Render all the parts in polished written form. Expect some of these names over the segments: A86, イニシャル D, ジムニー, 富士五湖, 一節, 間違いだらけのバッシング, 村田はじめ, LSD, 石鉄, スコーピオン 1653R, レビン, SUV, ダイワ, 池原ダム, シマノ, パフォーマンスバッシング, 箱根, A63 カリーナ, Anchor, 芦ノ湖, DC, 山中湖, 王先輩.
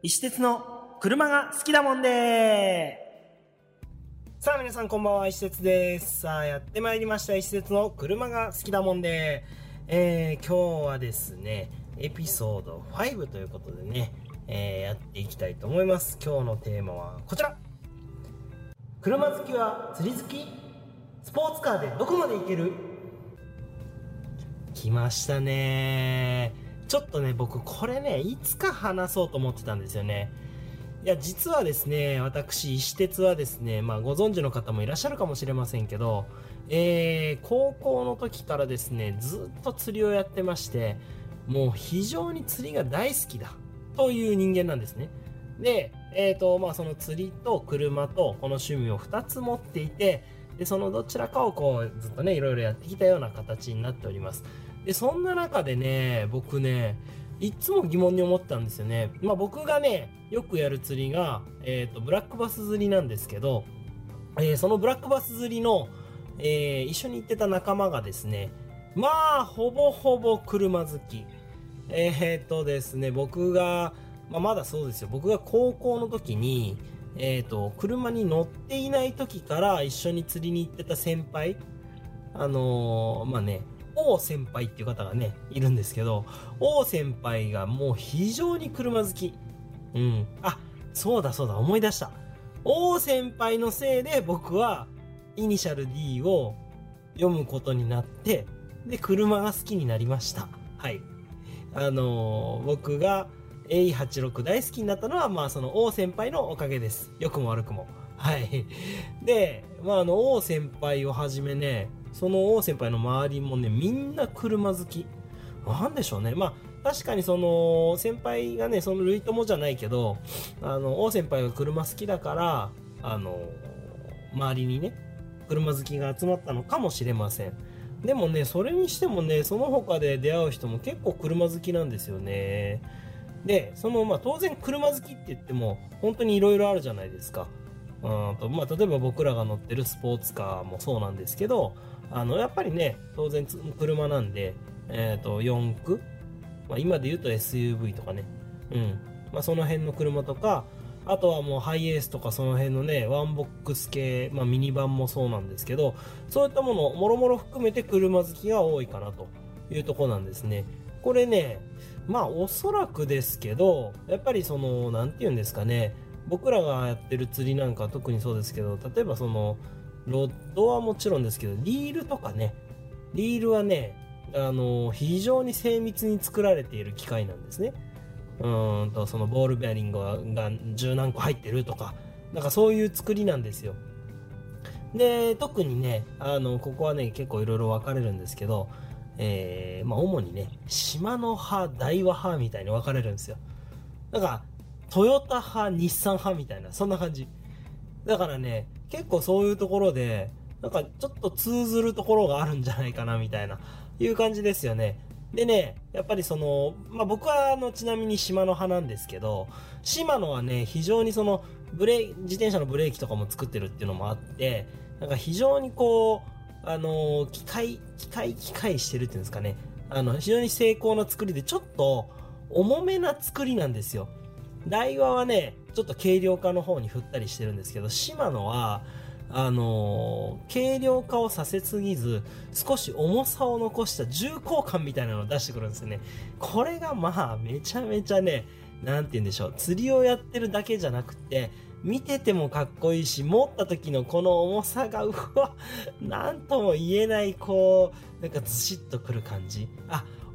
石鉄の車が好きだもんで。さあ皆さんこんばんは、石鉄です。さあやってまいりました、石鉄の車が好きだもんで。今日はですねエピソード5ということでね、やっていきたいと思います。今日のテーマはこちら。車好きは釣り好き？スポーツカーでどこまで行ける？来ましたね。ちょっとね、僕これねいつか話そうと思ってたんですよね。いや実はですね、私石鉄はですね、ご存知の方もいらっしゃるかもしれませんけど、高校の時からですねずっと釣りをやってまして、もう非常に釣りが大好きだという人間なんですね。で、その釣りと車とこの趣味を2つ持っていて、でそのどちらかをこうずっとねいろいろやってきたような形になっております。でそんな中でね、僕ねいつも疑問に思ったんですよね。僕がねよくやる釣りが、ブラックバス釣りなんですけど、そのブラックバス釣りの、一緒に行ってた仲間がですね、ほぼほぼ車好き。ですね、僕が、まだそうですよ、僕が高校の時に、車に乗っていない時から一緒に釣りに行ってた先輩、王先輩っていう方がねいるんですけど、王先輩がもう非常に車好き。あ、そうだ思い出した。王先輩のせいで僕はイニシャル D を読むことになって、で車が好きになりました。はい、僕が A86 大好きになったのはその王先輩のおかげです。良くも悪くも。はいで、王先輩をはじめね、その王先輩の周りもねみんな車好きなんでしょうね。確かにその先輩がね、その類友じゃないけど、王先輩が車好きだから、周りにね車好きが集まったのかもしれません。でもね、それにしてもね、その他で出会う人も結構車好きなんですよね。でその当然車好きって言っても本当にいろいろあるじゃないですか。例えば僕らが乗ってるスポーツカーもそうなんですけど、やっぱりね当然車なんで、4駆、今で言うと SUV とかね、その辺の車とか、あとはもうハイエースとかその辺のねワンボックス系、ミニバンもそうなんですけど、そういったものもろもろ含めて車好きが多いかなというところなんですね。これね、おそらくですけど、やっぱりそのなんていうんですかね、僕らがやってる釣りなんかは特にそうですけど、例えばそのロッドはもちろんですけど、リールとかね、リールはね、非常に精密に作られている機械なんですね。そのボールベアリングが十何個入ってるとか、なんかそういう作りなんですよ。で特にね、ここはね結構いろいろ分かれるんですけど、主にね島の派、大和派みたいに分かれるんですよ。なんかトヨタ派、日産派みたいな、そんな感じだからね、結構そういうところでなんかちょっと通ずるところがあるんじゃないかなみたいないう感じですよね。でね、やっぱりその、僕はちなみにシマノ派なんですけど、シマノはね非常にその自転車のブレーキとかも作ってるっていうのもあって、なんか非常にこう機械してるっていうんですかね、非常に精巧な作りで、ちょっと重めな作りなんですよ。ダイワはねちょっと軽量化の方に振ったりしてるんですけど、シマノは軽量化をさせすぎず少し重さを残した重厚感みたいなのを出してくるんですよね。これがめちゃめちゃね、なんて言うんでしょう、釣りをやってるだけじゃなくて見ててもかっこいいし、持った時のこの重さがなんとも言えない、こうなんかずしっとくる感じ。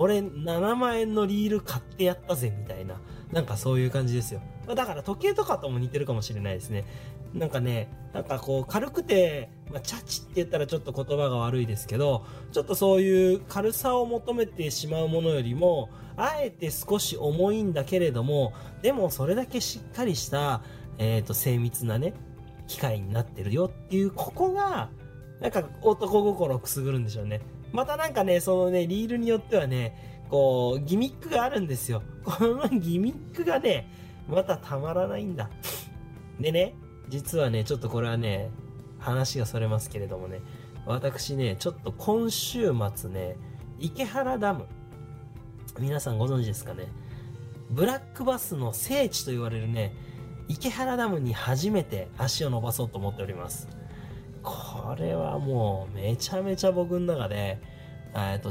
俺7万円のリール買ってやったぜみたいな、なんかそういう感じですよ。だから時計とかとも似てるかもしれないですね。なんかこう軽くて、チャチって言ったらちょっと言葉が悪いですけど、ちょっとそういう軽さを求めてしまうものよりも、あえて少し重いんだけれども、でもそれだけしっかりした、精密なね機械になってるよっていう、ここがなんか男心をくすぐるんでしょうね。またなんかね、そのねリールによってはね、こうギミックがあるんですよ。このギミックがねまたたまらないんだ。でね、実はねちょっとこれはね話がそれますけれどもね、私ねちょっと今週末ね、池原ダム、皆さんご存知ですかね。ブラックバスの聖地と言われるね、池原ダムに初めて足を伸ばそうと思っております。これはもうめちゃめちゃ僕の中で、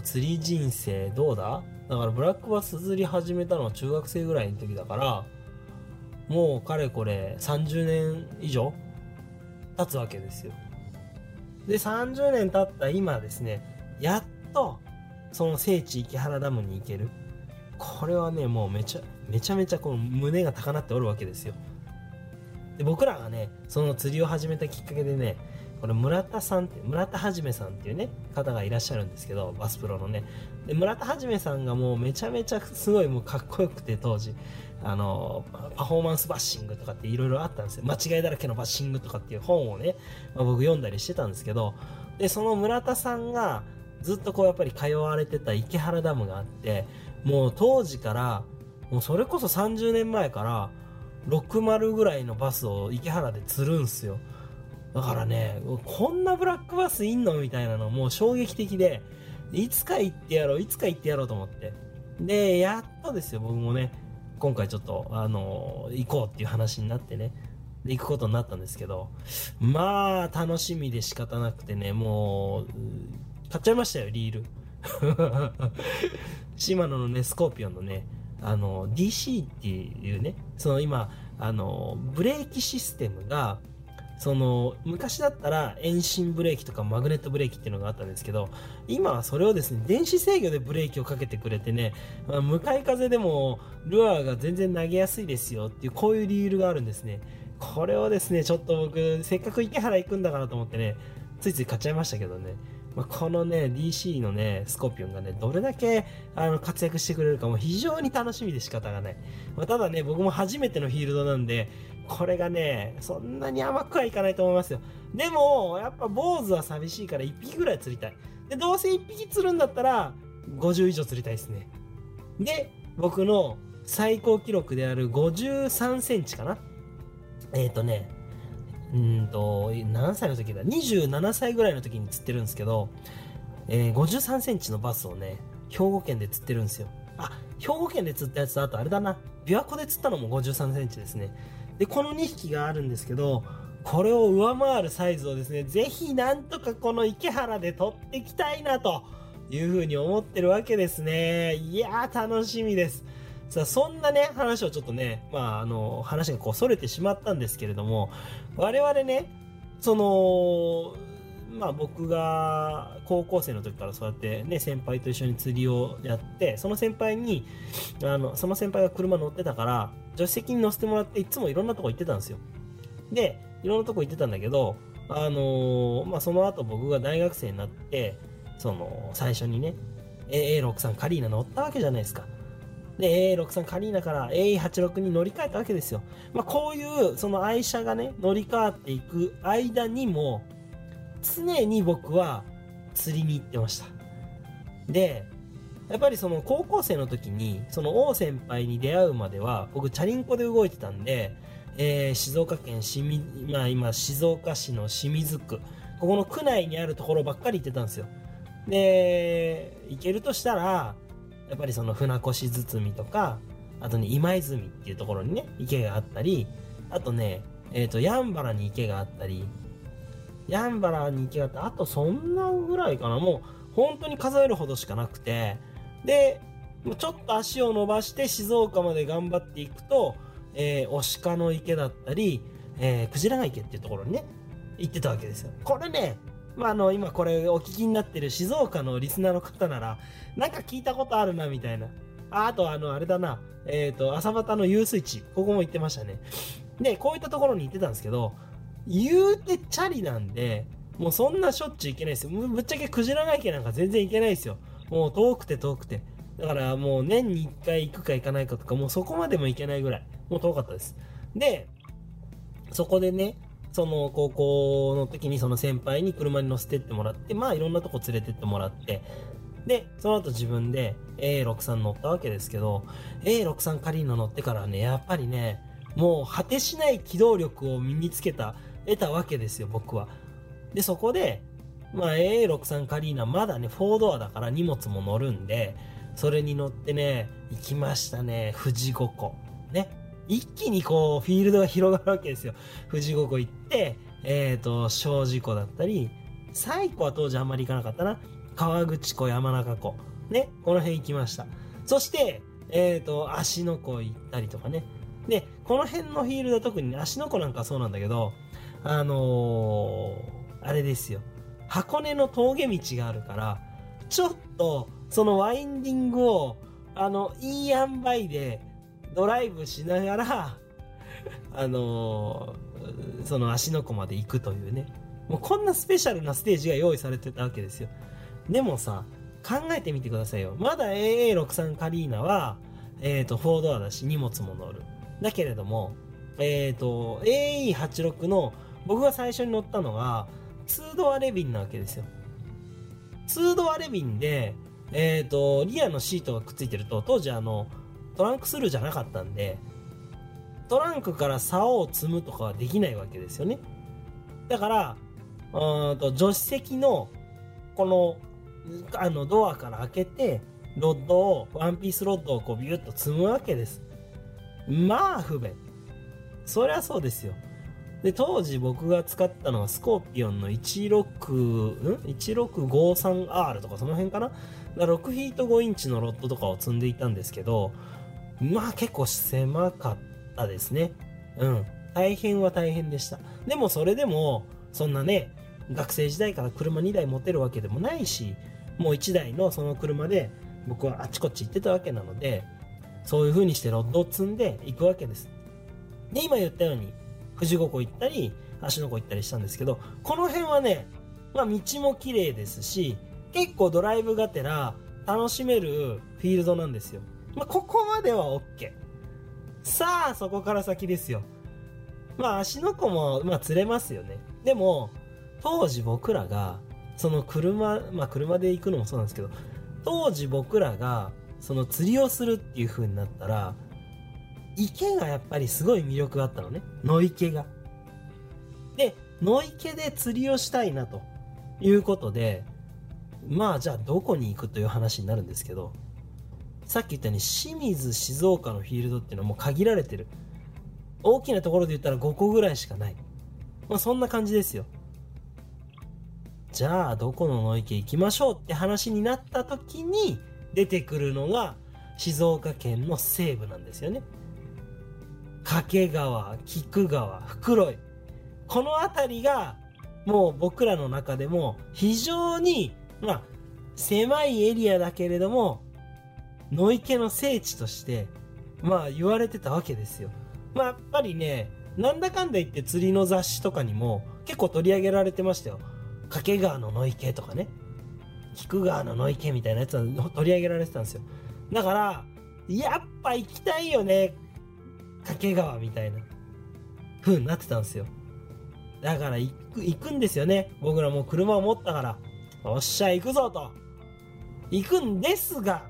釣り人生どうだ？だからブラックバス釣り始めたのは中学生ぐらいの時だから、もうかれこれ30年以上経つわけですよ。で、30年経った今ですね、やっとその聖地池原ダムに行ける。これはね、もうめちゃめちゃこの胸が高鳴っておるわけですよ。で、僕らがね、その釣りを始めたきっかけでね、これ村田はじめさんっていうね、方がいらっしゃるんですけど、バスプロのね。で、村田はじめさんがもうめちゃめちゃすごいもうかっこよくて、当時、パフォーマンスバッシングとかっていろいろあったんですよ。間違いだらけのバッシングとかっていう本をね、僕読んだりしてたんですけど、で、その村田さんがずっとこうやっぱり通われてた池原ダムがあって、もう当時から、もうそれこそ30年前から、60ぐらいのバスを池原で釣るんすよ。だからね、こんなブラックバスいんのみたいなのもう衝撃的で、いつか行ってやろうと思って。で、やっとですよ、僕もね、今回ちょっと、行こうっていう話になってね、で行くことになったんですけど、まあ、楽しみで仕方なくてね、もう、買っちゃいましたよ、リール。シマノのね、スコーピオンのね、DC っていうね、その今、ブレーキシステムが、その昔だったら遠心ブレーキとかマグネットブレーキっていうのがあったんですけど、今はそれをですね、電子制御でブレーキをかけてくれてね、向かい風でもルアーが全然投げやすいですよっていう、こういうリールがあるんですね。これをですね、ちょっと僕せっかく池原行くんだからと思ってね、ついつい買っちゃいましたけどね、このね DC のねスコーピオンがね、どれだけ活躍してくれるかも非常に楽しみで仕方がない。ただね、僕も初めてのフィールドなんで、これがねそんなに甘くはいかないと思いますよ。でもやっぱ坊主は寂しいから1匹ぐらい釣りたい。で、どうせ1匹釣るんだったら50以上釣りたいですね。で、僕の最高記録である53センチかな、何歳の時だ、27歳ぐらいの時に釣ってるんですけど、53センチのバスをね、兵庫県で釣ってるんですよ。あ、兵庫県で釣ったやつだとあれだな、琵琶湖で釣ったのも53センチですね。で、この2匹があるんですけど、これを上回るサイズをですね、ぜひなんとかこの池原で取っていきたいなというふうに思ってるわけですね。いやー、楽しみです。さあ、そんなね話をちょっとね、話がこうそれてしまったんですけれども、我々ね、僕が高校生の時からそうやってね、先輩と一緒に釣りをやって、その先輩が車乗ってたから、助手席に乗せてもらって、いつもいろんなとこ行ってたんですよ。で、いろんなとこ行ってたんだけど、その後僕が大学生になって、最初にね A63 カリーナ乗ったわけじゃないですか。で、A63 カリーナから A86 に乗り換えたわけですよ。こういうその愛車がね、乗り換わっていく間にも、常に僕は釣りに行ってました。で、やっぱりその高校生の時に、その王先輩に出会うまでは、僕チャリンコで動いてたんで、静岡県今静岡市の清水区、ここの区内にあるところばっかり行ってたんですよ。で、行けるとしたら、やっぱりその船越堤とか、あとね、今泉っていうところにね、池があったり、あとね、やんばらに池があったり、あとそんなぐらいかな、もう本当に数えるほどしかなくて、で、ちょっと足を伸ばして静岡まで頑張っていくと、牡鹿の池だったり、クジラが池っていうところにね、行ってたわけですよ。これね、今これお聞きになってる静岡のリスナーの方なら、なんか聞いたことあるなみたいな。朝畑の遊水地、ここも行ってましたね。で、こういったところに行ってたんですけど、言うてチャリなんで、もうそんなしょっちゅう行けないですよ。ぶっちゃけクジラが池なんか全然行けないですよ。もう遠くて。だからもう年に1回行くか行かないかとか、もうそこまでも行けないぐらい、もう遠かったです。で、そこでね、その高校の時にその先輩に車に乗せてってもらって、いろんなとこ連れてってもらって、で、その後自分で A63 乗ったわけですけど、 A63 カリーナ乗ってからね、やっぱりね、もう果てしない機動力を身につけた得たわけですよ、僕は。で、そこでA63 カリーナまだね4ドアだから荷物も乗るんで、それに乗ってね、行きましたね、富士五湖。ね。一気にこう、フィールドが広がるわけですよ。富士五湖行って、庄司湖だったり、西湖は当時あんまり行かなかったな。河口湖、山中湖。ね。この辺行きました。そして、芦ノ湖行ったりとかね。で、この辺のフィールドは特に芦ノ湖なんかそうなんだけど、あれですよ。箱根の峠道があるから、ちょっと、そのワインディングを、いい塩梅で、ドライブしながら、その芦ノ湖まで行くというね。もうこんなスペシャルなステージが用意されてたわけですよ。でもさ、考えてみてくださいよ。まだ A63 カリーナは、4ドアだし、荷物も乗る。だけれども、AE86 の、僕が最初に乗ったのが、2ドアレビンなわけですよ。2ドアレビンで、リアのシートがくっついてると、当時トランクスルーじゃなかったんで、トランクから竿を積むとかはできないわけですよね。だから、助手席の、この、ドアから開けて、ワンピースロッドをこうビュッと積むわけです。まあ、不便。そりゃそうですよ。で、当時僕が使ったのはスコーピオンの 1653R とかその辺かな。6フィート5インチのロッドとかを積んでいたんですけど、まあ結構狭かったですね。うん。大変は大変でした。でもそれでも、そんなね、学生時代から車2台持てるわけでもないし、もう1台のその車で僕はあちこち行ってたわけなので、そういう風にしてロッドを積んでいくわけです。で、今言ったように、富士五湖行ったり、芦ノ湖行ったりしたんですけど、この辺はね、まあ道も綺麗ですし、結構ドライブがてら楽しめるフィールドなんですよ。まあここまでは OK。さあ、そこから先ですよ。まあ芦ノ湖も、まあ釣れますよね。でも、当時僕らが、その車で行くのもそうなんですけど、当時僕らが、その釣りをするっていう風になったら、池がやっぱりすごい魅力があったのね。野池が。で、野池で釣りをしたいなということで、まあじゃあどこに行くという話になるんですけど、さっき言ったように清水、静岡のフィールドっていうのはもう限られてる。大きなところで言ったら5個ぐらいしかない。まあそんな感じですよ。じゃあどこの野池行きましょうって話になった時に出てくるのが静岡県の西部なんですよね。掛川、菊川、袋井。このあたりが、もう僕らの中でも非常に、まあ、狭いエリアだけれども、野池の聖地として、まあ言われてたわけですよ。まあやっぱりね、なんだかんだ言って釣りの雑誌とかにも結構取り上げられてましたよ。掛川の野池とかね、菊川の野池みたいなやつは取り上げられてたんですよ。だから、やっぱ行きたいよね。掛川みたいな風になってたんですよ。だから行くんですよね。僕らもう車を持ったから、おっしゃ行くぞと。行くんですが、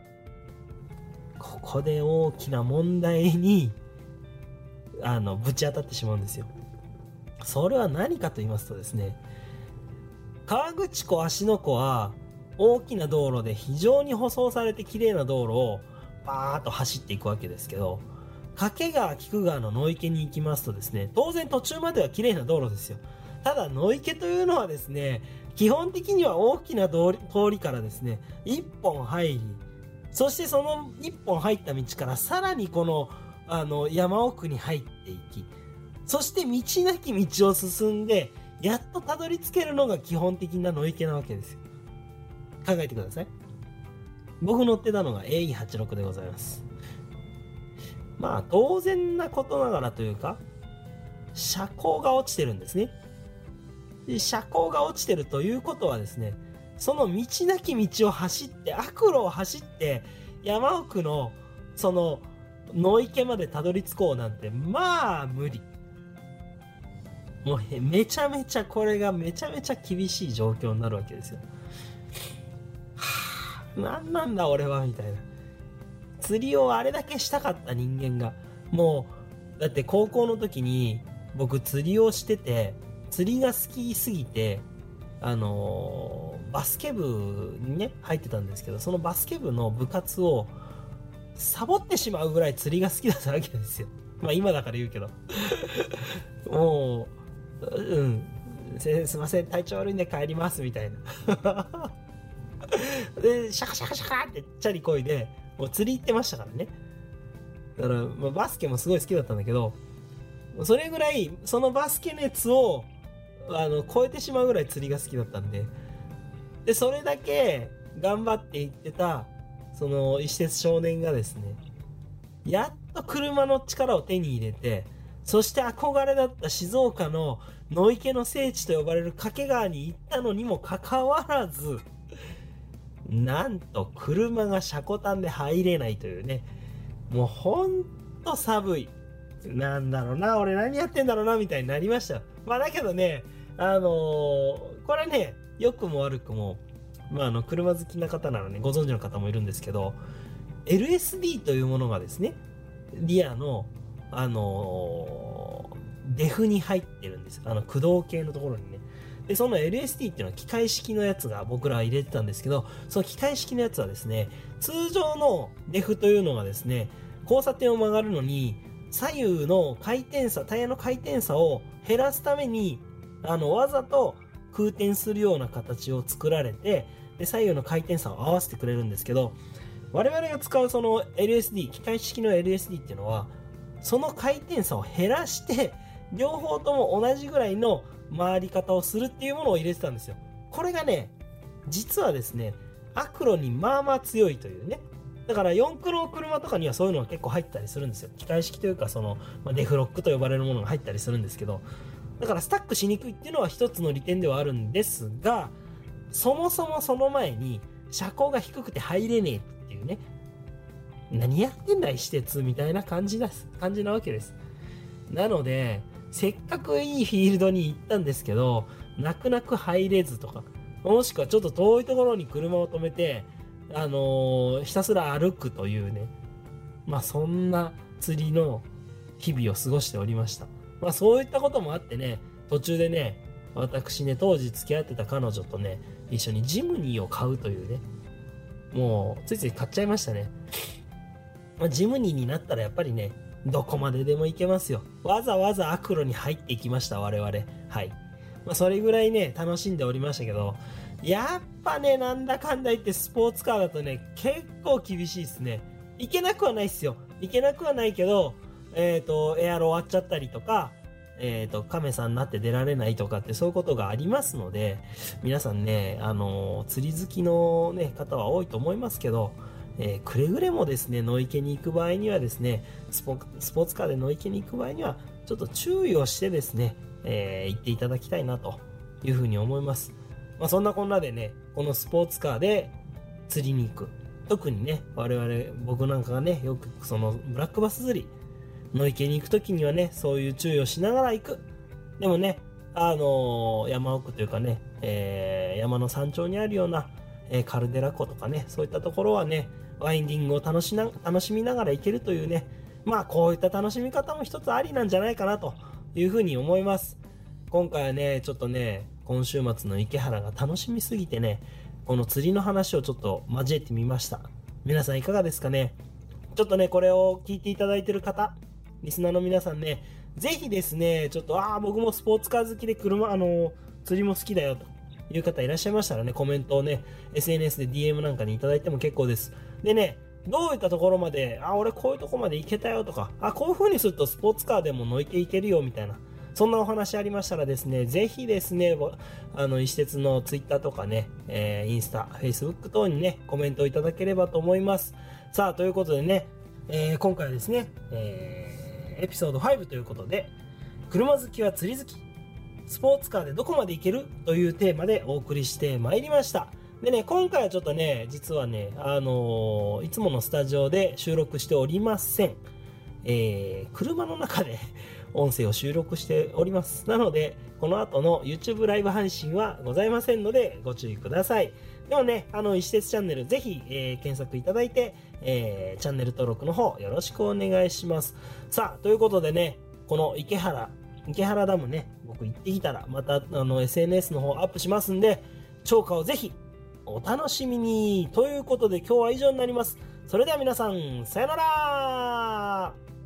ここで大きな問題に、ぶち当たってしまうんですよ。それは何かと言いますとですね、河口湖、芦ノ湖は、大きな道路で非常に舗装されて綺麗な道路を、バーッと走っていくわけですけど、掛川、菊川の野池に行きますとですね、当然途中までは綺麗な道路ですよ。ただ野池というのはですね、基本的には大きな通りからですね、一本入り、そしてその一本入った道からさらにこの、山奥に入っていき、そして道なき道を進んで、やっとたどり着けるのが基本的な野池なわけですよ。考えてください。僕乗ってたのが AE86 でございます。まあ当然なことながらというか、車高が落ちてるんですね。で、車高が落ちてるということはですね、その道なき道を走って、悪路を走って、山奥のその野池までたどり着こうなんて、まあ無理。もうこれがめちゃめちゃ厳しい状況になるわけですよ。はぁ、なんなんだ俺は、みたいな。釣りをあれだけしたかった人間が、もうだって高校の時に僕釣りをしてて、釣りが好きすぎて、バスケ部にね入ってたんですけど、そのバスケ部の部活をサボってしまうぐらい釣りが好きだったわけですよ。まあ今だから言うけどもう、うん、すいません体調悪いんで帰りますみたいなでシャカシャカシャカってチャリこいでもう釣り行ってましたからね。だから、まあ、バスケもすごい好きだったんだけど、それぐらいそのバスケ熱を超えてしまうぐらい釣りが好きだったんで、でそれだけ頑張って行ってたその一節少年がですね、やっと車の力を手に入れて、そして憧れだった静岡の野池の聖地と呼ばれる掛川に行ったのにもかかわらず、なんと車が車庫端で入れないというね、もうほんと寒い、なんだろうな俺何やってんだろうなみたいになりました。まあだけどね、これね良くも悪くも、まあ、車好きな方ならねご存知の方もいるんですけど、 LSD というものがですねリアのデフに入ってるんです。駆動系のところにね。でその LSD っていうのは機械式のやつが僕らは入れてたんですけど、その機械式のやつはですね、通常のデフというのがですね、交差点を曲がるのに左右の回転差、タイヤの回転差を減らすためにわざと空転するような形を作られて、で左右の回転差を合わせてくれるんですけど、我々が使うその LSD 機械式の LSD っていうのはその回転差を減らして両方とも同じぐらいの回り方をするっていうものを入れてたんですよ。これがね実はですねアクロにまあまあ強いというね。だから4駆の車とかにはそういうのが結構入ったりするんですよ。機械式というかそのデフロックと呼ばれるものが入ったりするんですけど、だからスタックしにくいっていうのは一つの利点ではあるんですが、そもそもその前に車高が低くて入れねえっていうね、何やってんだい私鉄みたいな感じなわけです。なのでせっかくいいフィールドに行ったんですけど泣く泣く入れずとか、もしくはちょっと遠いところに車を止めてひたすら歩くというね、まあそんな釣りの日々を過ごしておりました。まあそういったこともあってね、途中でね私ね当時付き合ってた彼女とね一緒にジムニーを買うというね、もうついつい買っちゃいましたね。まあ、ジムニーになったらやっぱりねどこまででも行けますよ。わざわざアクロに入っていきました我々。はい。まあ、それぐらいね楽しんでおりましたけど、やっぱねなんだかんだ言ってスポーツカーだとね結構厳しいですね。行けなくはないっすよ。行けなくはないけど、エアロ終わっちゃったりとか、カメさんになって出られないとかってそういうことがありますので、皆さんね釣り好きの、ね、方は多いと思いますけど、くれぐれもですね野池に行く場合にはですね、スポーツカーで野池に行く場合にはちょっと注意をしてですね、行っていただきたいなというふうに思います。まあ、そんなこんなでねこのスポーツカーで釣りに行く、特にね我々僕なんかがねよくそのブラックバス釣り野池に行くときにはねそういう注意をしながら行く。でもね山奥というかね、山の山頂にあるような、カルデラ湖とかねそういったところはねワインディングを楽しみながら行けるというね、まあこういった楽しみ方も一つありなんじゃないかなというふうに思います。今回はねちょっとね今週末の池原が楽しみすぎてねこの釣りの話をちょっと交えてみました。皆さんいかがですかね。ちょっとねこれを聞いていただいている方リスナーの皆さんね、ぜひですねちょっと僕もスポーツカー好きで釣りも好きだよという方いらっしゃいましたらねコメントをね SNS で DM なんかにいただいても結構です。でねどういったところまで俺こういうとこまで行けたよとかこういう風にするとスポーツカーでも乗っていけるよみたいな、そんなお話ありましたらですねぜひですね一節の Twitter とかね、インスタ Facebook 等にねコメントをいただければと思います。さあということでね、今回はですね、エピソード5ということで車好きは釣り好きスポーツカーでどこまで行けるというテーマでお送りしてまいりました。でね今回はちょっとね実はねいつものスタジオで収録しておりません。車の中で音声を収録しております。なのでこの後の YouTube ライブ配信はございませんのでご注意ください。でもね一節チャンネルぜひ、検索いただいて、チャンネル登録の方よろしくお願いします。さあということでねこの池原池原ダムね、僕行ってきたらまたSNS の方アップしますんで、釣果をぜひお楽しみに。ということで今日は以上になります。それでは皆さん、さよなら。